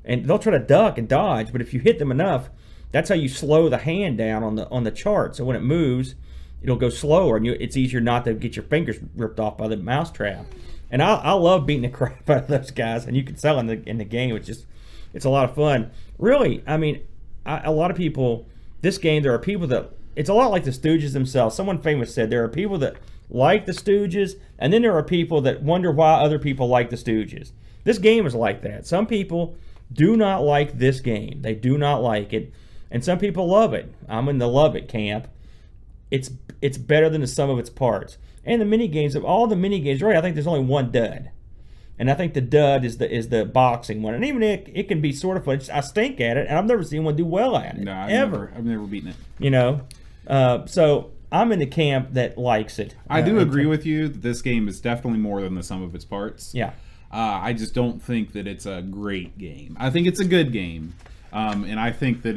and they'll try to duck and dodge, but if you hit them enough, that's how you slow the hand down on the chart. So when it moves, it'll go slower, and it's easier not to get your fingers ripped off by the mousetrap. And I love beating the crap out of those guys, and you can sell in the game. It's a lot of fun, really. I mean, a lot of people this game. There are people that it's a lot like the Stooges themselves. Someone famous said there are people that like the Stooges, and then there are people that wonder why other people like the Stooges. This game is like that. Some people do not like this game. They do not like it, and some people love it. I'm in the love it camp. It's better than the sum of its parts. And the mini games of all the mini games, right? I think there's only one dud, and I think the dud is the boxing one. And even it can be sort of fun. I stink at it, and I've never seen one do well at it. No, I've never beaten it. So. I'm in the camp that likes it. I do agree with you that this game is definitely more than the sum of its parts. Yeah. I just don't think that it's a great game. I think it's a good game. And I think that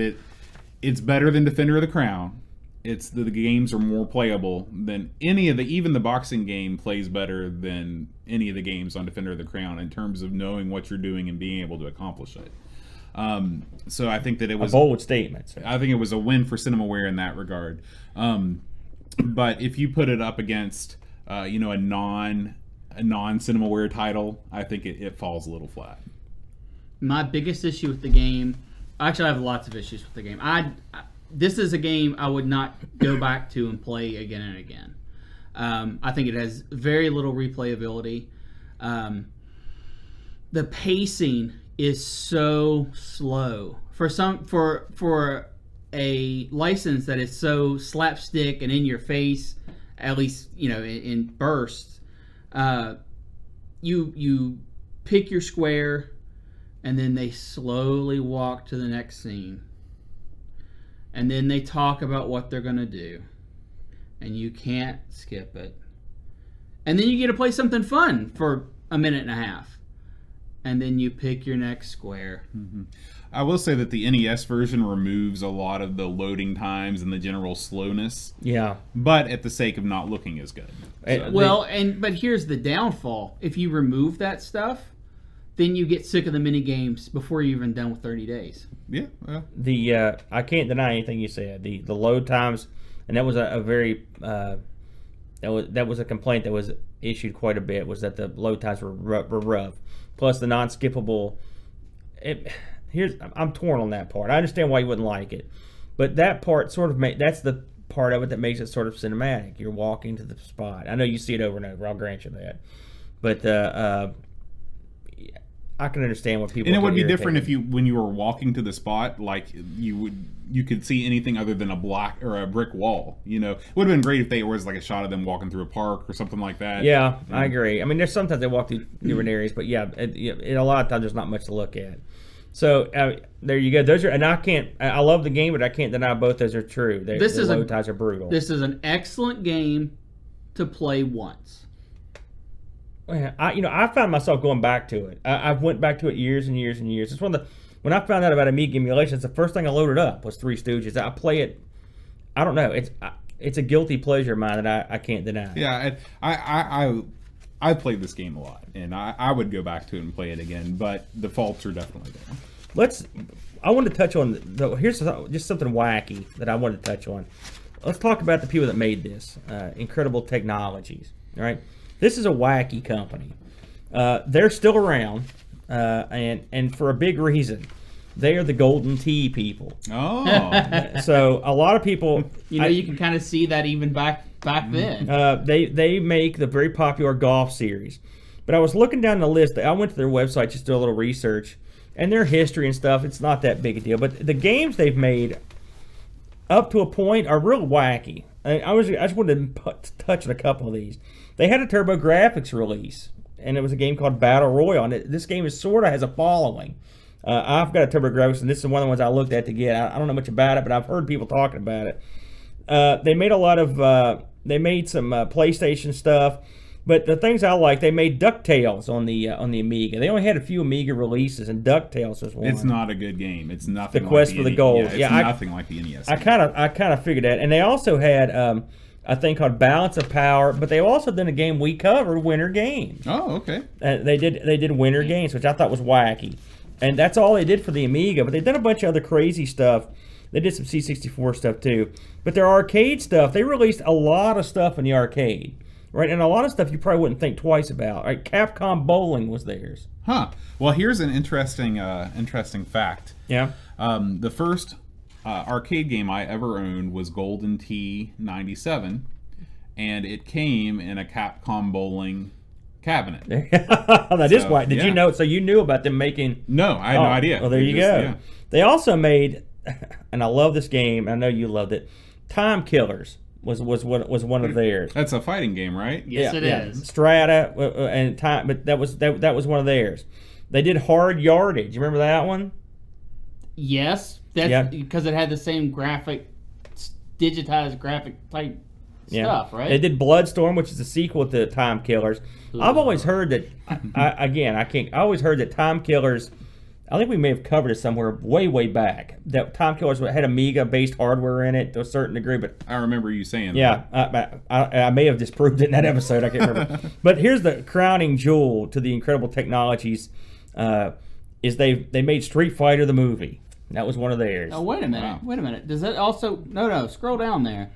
it's better than Defender of the Crown. it's the games are more playable than any of the, even the boxing game plays better than any of the games on Defender of the Crown in terms of knowing what you're doing and being able to accomplish it. So I think that it was a bold statement. I think it was a win for CinemaWare in that regard. But if you put it up against, you know, a non CinemaWare title, I think it falls a little flat. My biggest issue with the game, actually, I have lots of issues with the game. This is a game I would not go back to and play again and again. I think it has very little replayability. The pacing is so slow for a license that is so slapstick and in your face, at least, you know, in bursts. You pick your square, and then they slowly walk to the next scene, and then they talk about what they're gonna do, and you can't skip it. And then you get to play something fun for a minute and a half, and then you pick your next square. Mm-hmm. I will say that the NES version removes a lot of the loading times and the general slowness. Yeah. But at the sake of not looking as good. So. Well, but here's the downfall. If you remove that stuff, then you get sick of the mini games before you're even done with 30 days. Yeah. Well. I can't deny anything you said. The load times, and that was a complaint that was issued quite a bit, was that the load times were rough. Plus the non-skippable. I'm torn on that part. I understand why you wouldn't like it, but that part sort of that's the part of it that makes it sort of cinematic. You're walking to the spot. I know you see it over and over. I'll grant you that, but I can understand what people. And it would be different if when you were walking to the spot, like you could see anything other than a block or a brick wall. You know, it would have been great if there was like a shot of them walking through a park or something like that. Yeah, I agree. I mean, there's sometimes they walk through different areas, but yeah, a lot of times there's not much to look at. So there you go. Those are, and I love the game, but I can't deny both those are true. The load times are brutal. This is an excellent game to play once. Well, I found myself going back to it. I've went back to it years and years and years. It's when I found out about Amiga emulations, the first thing I loaded up was Three Stooges. I play it. I don't know. It's a guilty pleasure of mine that I can't deny. Yeah, I played this game a lot, and I would go back to it and play it again, but the faults are definitely there. I want to touch on, here's just something wacky that I wanted to touch on. Let's talk about the people that made this, Incredible Technologies, all right? This is a wacky company. They're still around, and for a big reason. They are the Golden Tee people. Oh. So a lot of people... you can kind of see that even back then. They make the very popular golf series. But I was looking down the list. I went to their website just to do a little research. And their history and stuff, it's not that big a deal. But the games they've made up to a point are real wacky. I just wanted to touch on a couple of these. They had a TurboGrafx release. And it was a game called Battle Royale. And this game is sort of has a following. I've got a TurboGrafx, and this is one of the ones I looked at to get. I don't know much about it, but I've heard people talking about it. They made a lot of, they made some PlayStation stuff, but the things I like, they made DuckTales on the Amiga. They only had a few Amiga releases, and DuckTales was one. It's not a good game. It's nothing. The Quest for the Gold. Yeah, nothing like the NES. I kind of figured that, and they also had a thing called Balance of Power, but they also did a game we covered, Winter Games. Oh, okay. They did Winter Games, which I thought was wacky. And that's all they did for the Amiga, but they've done a bunch of other crazy stuff. They did some C64 stuff too. But their arcade stuff, they released a lot of stuff in the arcade, right? And a lot of stuff you probably wouldn't think twice about. Right? Capcom Bowling was theirs. Huh. Well, here's an interesting fact. Yeah. The first arcade game I ever owned was Golden Tee 97, and it came in a Capcom Bowling cabinet. That is why. Did you know? So you knew about them making? No, I had no idea. Well, there you go. Yeah. They also made, and I love this game. I know you loved it. Time Killers was one of theirs. That's a fighting game, right? Yes, yeah, it is. Strata and time, but that was one of theirs. They did Hard Yardage. You remember that one? Yes, that's because it had the same graphic, digitized graphic type. Yeah. Stuff, right? They did Bloodstorm, which is a sequel to Time Killers. Ooh. I've always heard that. I always heard that Time Killers I think we may have covered it somewhere way back. That Time Killers had Amiga-based hardware in it to a certain degree, but... I remember you saying that. Yeah, I may have disproved it in that episode. I can't remember. But here's the crowning jewel to the Incredible Technologies, is they made Street Fighter the movie. That was one of theirs. Oh, wait a minute. Wow. Wait a minute. Does that also... No, scroll down there.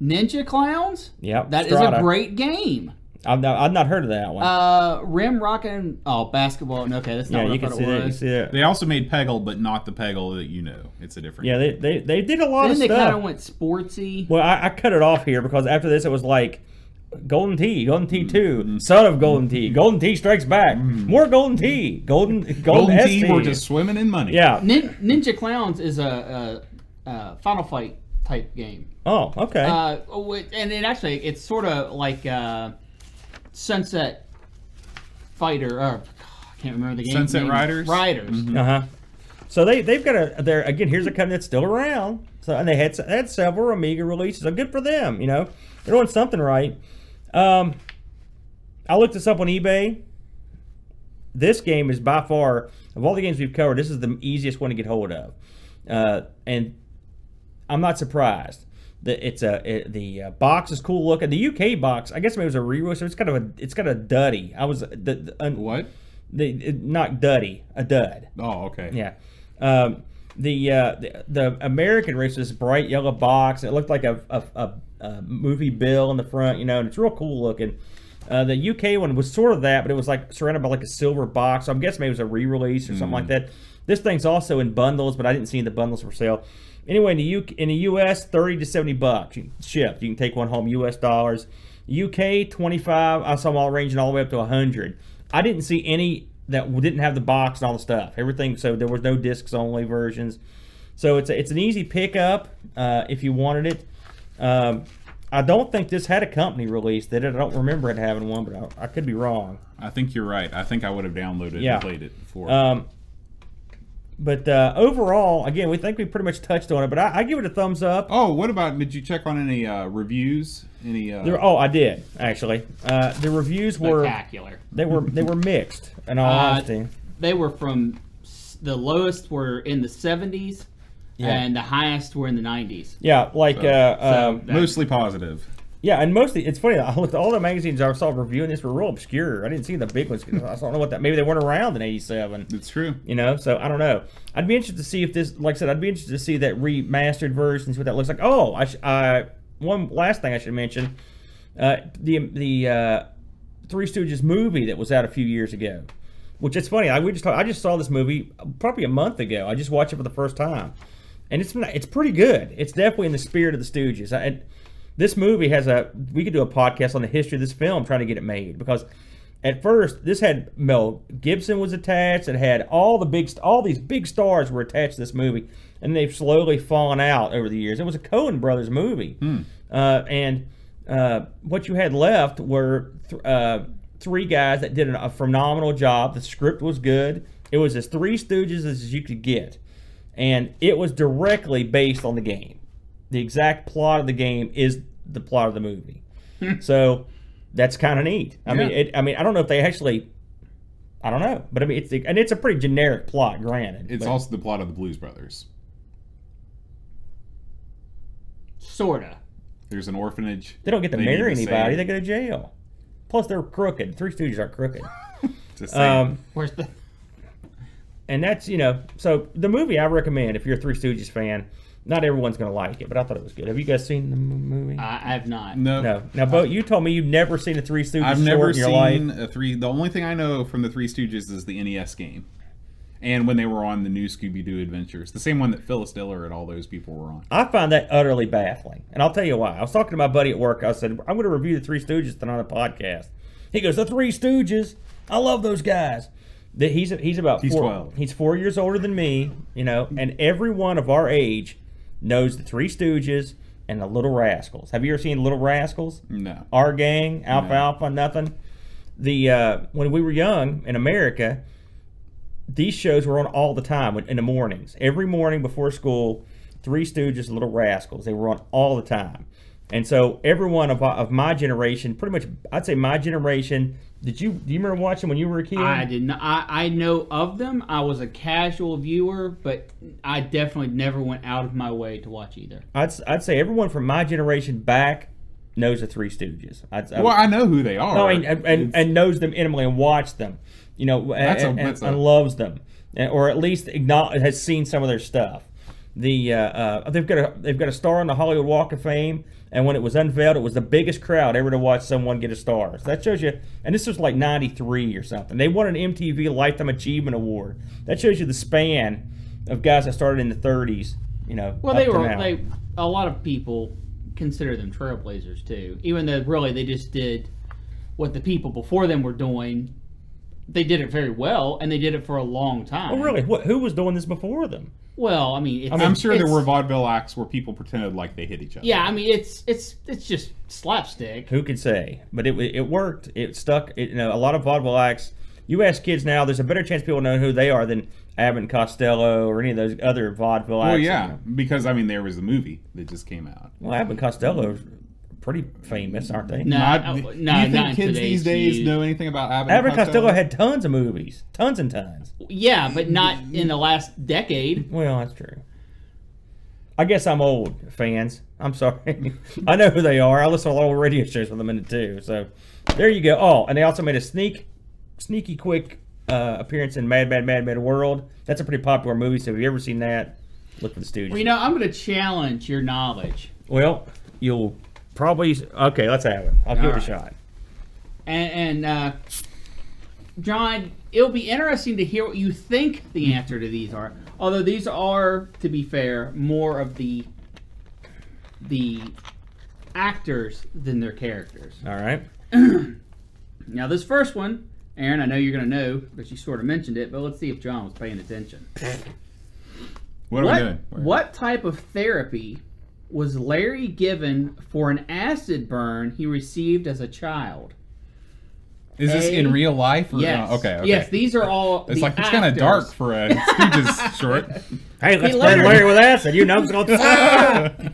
Ninja Clowns? Yep. That Strata is a great game. I've not heard of that one. Rim Rockin'... Oh, basketball. Okay, that's not what I thought it was. Yeah. They also made Peggle, but not the Peggle that you know. It's a different... Yeah, they did a lot of stuff. Then they kind of went sportsy. Well, I cut it off here because after this it was like... Golden Tee, Golden Tee 2, Son of Golden Tee, Golden Tee Strikes Back, more Golden Tee, Golden Tee, we're just swimming in money. Yeah. Ninja Clowns is a Final Fight type game. Oh, okay. And it actually, it's sort of like Sunset Fighter, or I can't remember the game. Sunset name. Riders. Uh-huh. So they've got again, here's a company that's still around. So, and they had several Amiga releases. So good for them, you know. They're doing something right. I looked this up on eBay. This game is by far, of all the games we've covered, this is the easiest one to get hold of. And I'm not surprised. The box is cool looking. The UK box, I guess maybe it was a re-release. It's got a duddy. A dud. Oh, okay. Yeah. The American race was this bright yellow box. It looked like a movie bill in the front, you know, and it's real cool looking. The UK one was sort of that, but it was like surrounded by like a silver box. So I'm guessing maybe it was a re-release or something like that. This thing's also in bundles, but I didn't see the bundles for sale. Anyway, in the US, $30 to $70 you can ship. You can take one home, US dollars. UK, 25. I saw them all ranging all the way up to 100. I didn't see any that didn't have the box and all the stuff. Everything, so there was no discs only versions. So it's an easy pickup if you wanted it. I don't think this had a company release. I don't remember it having one, but I could be wrong. I think you're right. I think I would have downloaded and played it before. But overall, again, we think we pretty much touched on it, but I give it a thumbs up. Oh, what about, did you check on any reviews? I did, actually. The reviews were spectacular. They were mixed, in all honesty. They were from, the lowest were in the 70s, and the highest were in the 90s. Yeah, mostly positive. Yeah, and mostly, it's funny, I looked at all the magazines I saw reviewing this were real obscure. I didn't see the big ones. I don't know what that, maybe they weren't around in 87. It's true. You know, so I don't know. I'd be interested to see if this, like I said, I'd be interested to see that remastered version, see what that looks like. Oh, one last thing I should mention, the Three Stooges movie that was out a few years ago, which it's funny, I just saw this movie probably a month ago. I just watched it for the first time. And it's pretty good. It's definitely in the spirit of the Stooges. This movie we could do a podcast on the history of this film trying to get it made, because at first this had Mel Gibson was attached. It had all these big stars were attached to this movie, and they've slowly fallen out over the years. It was a Coen Brothers movie. And what you had left were three guys that did a phenomenal job. The script was good. It was as Three Stooges as you could get. And it was directly based on the game. The exact plot of the game is the plot of the movie, so that's kind of neat. I mean, I don't know if they actually, I don't know, but I mean, it's a pretty generic plot. Granted, it's also the plot of the Blues Brothers. Sorta. There's an orphanage. They don't get to marry anybody. They go to jail. Plus, they're crooked. Three Stooges are crooked. Just saying. Where's the? And that's so the movie I recommend if you're a Three Stooges fan. Not everyone's going to like it, but I thought it was good. Have you guys seen the movie? I have not. No. Now, Bo, you told me you've never seen a Three Stooges short in your life. I've never seen a Three... The only thing I know from the Three Stooges is the NES game. And when they were on the new Scooby-Doo Adventures. The same one that Phyllis Diller and all those people were on. I find that utterly baffling. And I'll tell you why. I was talking to my buddy at work. I said, I'm going to review the Three Stooges tonight on the podcast. He goes, the Three Stooges? I love those guys. He's 12. He's 4 years older than me, and everyone of our age... knows the Three Stooges and the Little Rascals. Have you ever seen Little Rascals? No. Our Gang, Alfalfa, nothing. When we were young in America, these shows were on all the time in the mornings. Every morning before school, Three Stooges, Little Rascals. They were on all the time. And so everyone of my generation, pretty much, I'd say my generation, do you remember watching when you were a kid? I did not. I know of them. I was a casual viewer, but I definitely never went out of my way to watch either. I'd say everyone from my generation back knows the Three Stooges. I know who they are. No, and knows them intimately and watched them, you know, and loves them, or at least has seen some of their stuff. They've got a star on the Hollywood Walk of Fame, and when it was unveiled, it was the biggest crowd ever to watch someone get a star. So that shows you, and this was like 93 or something. They won an MTV Lifetime Achievement Award. That shows you the span of guys that started in the 30s. You know, well, a lot of people consider them trailblazers too, even though really they just did what the people before them were doing. They did it very well, and they did it for a long time. Oh, really? Who was doing this before them? Well, I'm sure there were vaudeville acts where people pretended like they hit each other. Yeah, I mean, it's just slapstick. Who could say? But it worked. It stuck. It, you know, a lot of vaudeville acts. You ask kids now, there's a better chance people know who they are than Abbott and Costello or any of those other vaudeville acts. Well, yeah, because there was a movie that just came out. Well, Abbott and Costello. Pretty famous, aren't they? No, you think kids these days know anything about Abbott Costello? Had tons of movies, tons and tons. Yeah, but not in the last decade. Well, that's true. I guess I'm old, fans. I'm sorry. I know who they are. I listen to a lot of radio shows with them in it too. So there you go. Oh, and they also made a sneaky quick appearance in Mad Mad Mad Mad World. That's a pretty popular movie. So if you ever seen that, look for the Stooges. Well, you know, I'm going to challenge your knowledge. Well, you'll. Probably okay. Let's have it. I'll give it a shot. And John, it'll be interesting to hear what you think the answer to these are. Although these are, to be fair, more of the actors than their characters. All right. Now this first one, Aaron, I know you're going to know, but you sort of mentioned it. But let's see if John was paying attention. What are we doing? What type of therapy was Larry given for an acid burn he received as a child? Is this in real life? Or yes. No? Okay. Yes, these are all it's kind of dark for a Stooges short. Hey, let's burn Larry with acid. You know,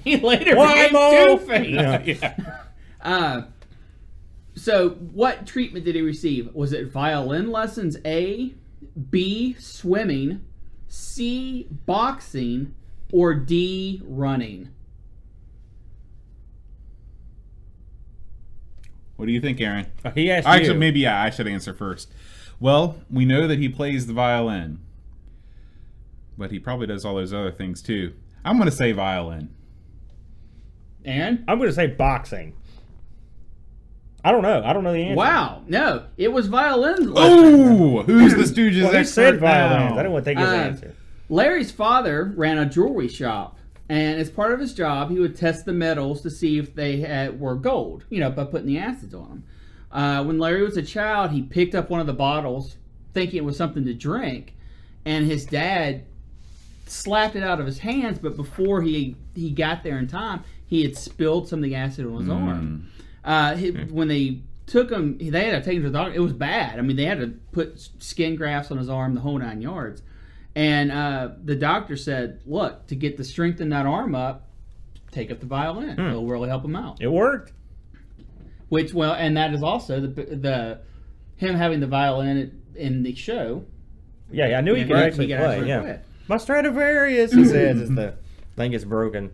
he later became Two-Face. Yeah. So what treatment did he receive? Was it violin lessons A, B, swimming, C, boxing, or D, running? What do you think, Aaron? He asked you. Actually, maybe I should answer first. Well, we know that he plays the violin, but he probably does all those other things too. I'm going to say violin. And? I'm going to say boxing. I don't know. I don't know the answer. Wow. No, it was violin. Oh, who's the Stooges expert? He said violin. I don't want to take his answer. Larry's father ran a jewelry shop. And as part of his job, he would test the metals to see if they were gold, you know, by putting the acids on them. When Larry was a child, he picked up one of the bottles thinking it was something to drink, and his dad slapped it out of his hands, but before he got there in time, he had spilled some of the acid on his arm. When they took him, they had to take him to the doctor. It was bad. I mean, they had to put skin grafts on his arm, the whole 9 yards. And the doctor said, look, to get the strength in that arm up, take up the violin. It'll really help him out. It worked. And that is also the him having the violin in the show. Yeah, I knew he could actually play. Yeah. My Stradivarius, he says, is the thing is broken.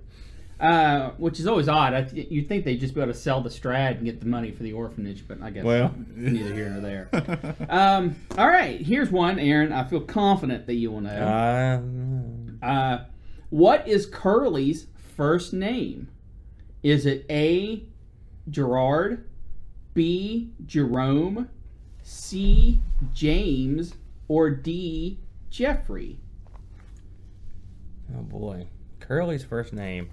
Which is always odd. You'd think they'd just be able to sell the Strad and get the money for the orphanage, but I guess neither here nor there. All right, here's one, Aaron. I feel confident that you will know. What is Curly's first name? Is it A, Gerard, B, Jerome, C, James, or D, Jeffrey? Oh, boy. Curly's first name.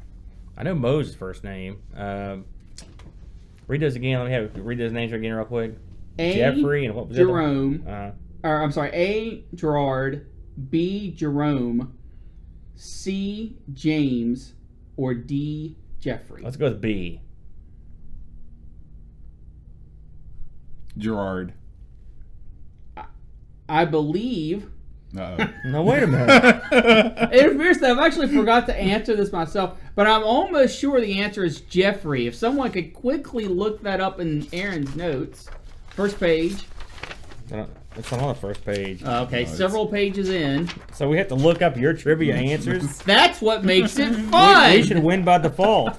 I know Moe's first name. Read those again. Read those names again real quick. A, Jeffrey, and what was Jerome. I'm sorry. A, Gerard. B, Jerome. C, James. Or D, Jeffrey. Let's go with B. Gerard. I believe Uh-oh. No, wait a minute. It appears that I've actually forgot to answer this myself, but I'm almost sure the answer is Jeffrey. If someone could quickly look that up in Aaron's notes. First page. It's not on the first page. Okay, no, several pages in. So we have to look up your trivia answers? That's what makes it fun! We should win by default.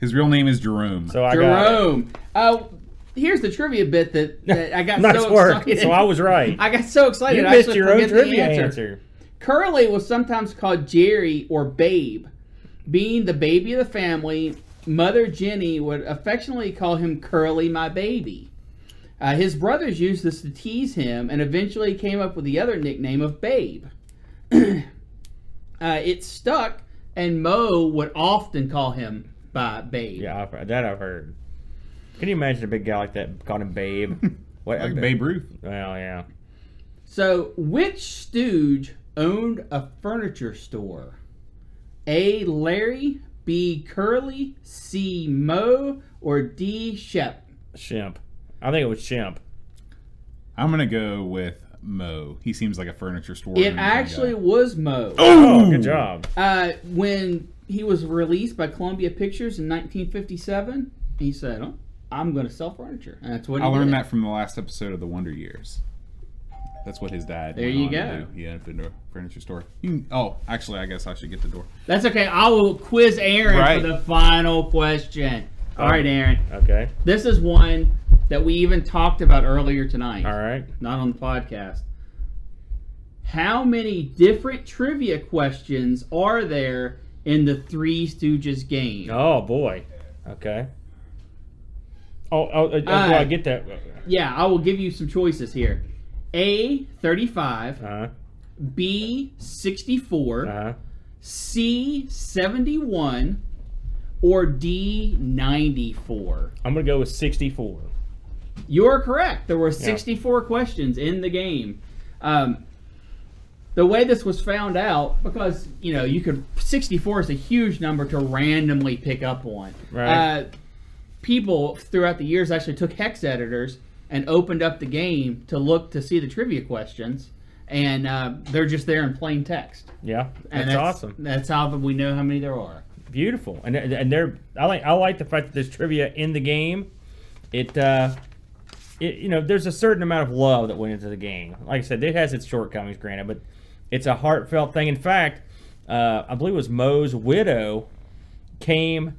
His real name is Jerome. So I Jerome. Got it. Here's the trivia bit that I got so excited. So I was right. I got so excited. You missed your own trivia answer. Curly was sometimes called Jerry or Babe. Being the baby of the family, Mother Jenny would affectionately call him Curly, my baby. His brothers used this to tease him and eventually came up with the other nickname of Babe. It stuck, and Mo would often call him by Babe. Yeah, that I've heard. Can you imagine a big guy like that called him Babe? What, like Babe Ruth? Well, yeah. So, which Stooge owned a furniture store? A. Larry, B. Curly, C. Moe, or D. Shemp? Shemp. I think it was Shemp. I'm going to go with Moe. He seems like a furniture store. It actually was Moe. Oh, good job. When he was released by Columbia Pictures in 1957, he said, "Oh, I'm going to sell furniture." And that's what I learned that from the last episode of The Wonder Years. That's what his dad. There you go. He opened a furniture store. Oh, actually, I guess I should get the door. That's okay. I will quiz Aaron for the final question. All right, Aaron. Okay. This is one that we even talked about earlier tonight. All right. Not on the podcast. How many different trivia questions are there in the Three Stooges game? Oh boy. Okay. Oh, I get that. Yeah, I will give you some choices here. A, 35. B, 64. C, 71. Or D, 94. I'm going to go with 64. You are correct. There were 64 questions in the game. The way this was found out, because, you know, 64 is a huge number to randomly pick up on. Right. People throughout the years actually took hex editors and opened up the game to look to see the trivia questions, and they're just there in plain text. Yeah, that's awesome. That's how we know how many there are. Beautiful, and they're I like the fact that there's trivia in the game. It you know, there's a certain amount of love that went into the game. Like I said, it has its shortcomings, granted, but it's a heartfelt thing. In fact, I believe it was Moe's widow came, or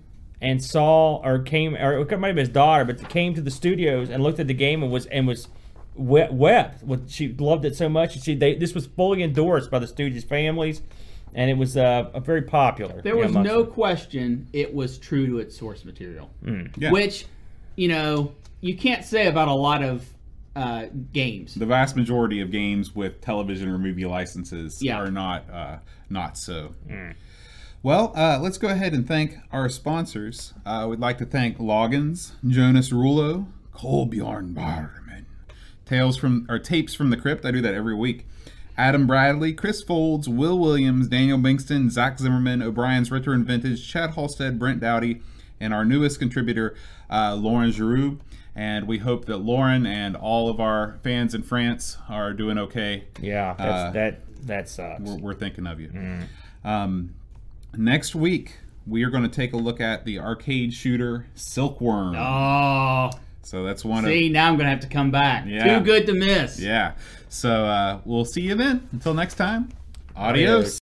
it might have been his daughter, but came to the studios and looked at the game and wept. She loved it so much. This was fully endorsed by the Stooges families, and it was very popular. There was no question it was true to its source material, which, you know, you can't say about a lot of games. The vast majority of games with television or movie licenses are not so. Mm. Well, let's go ahead and thank our sponsors. We'd like to thank Loggins, Jonas Rulo, Kolbjorn Barman, Tapes from the Crypt, I do that every week, Adam Bradley, Chris Folds, Will Williams, Daniel Bingston, Zach Zimmerman, O'Brien's Retro and Vintage, Chad Halstead, Brent Dowdy, and our newest contributor, Laurent Giroux. And we hope that Lauren and all of our fans in France are doing okay. Yeah, that sucks. We're thinking of you. Mm. Next week, we are going to take a look at the arcade shooter Silkworm. Oh. So that's one of... See, now I'm going to have to come back. Yeah. Too good to miss. Yeah. So we'll see you then. Until next time, adios.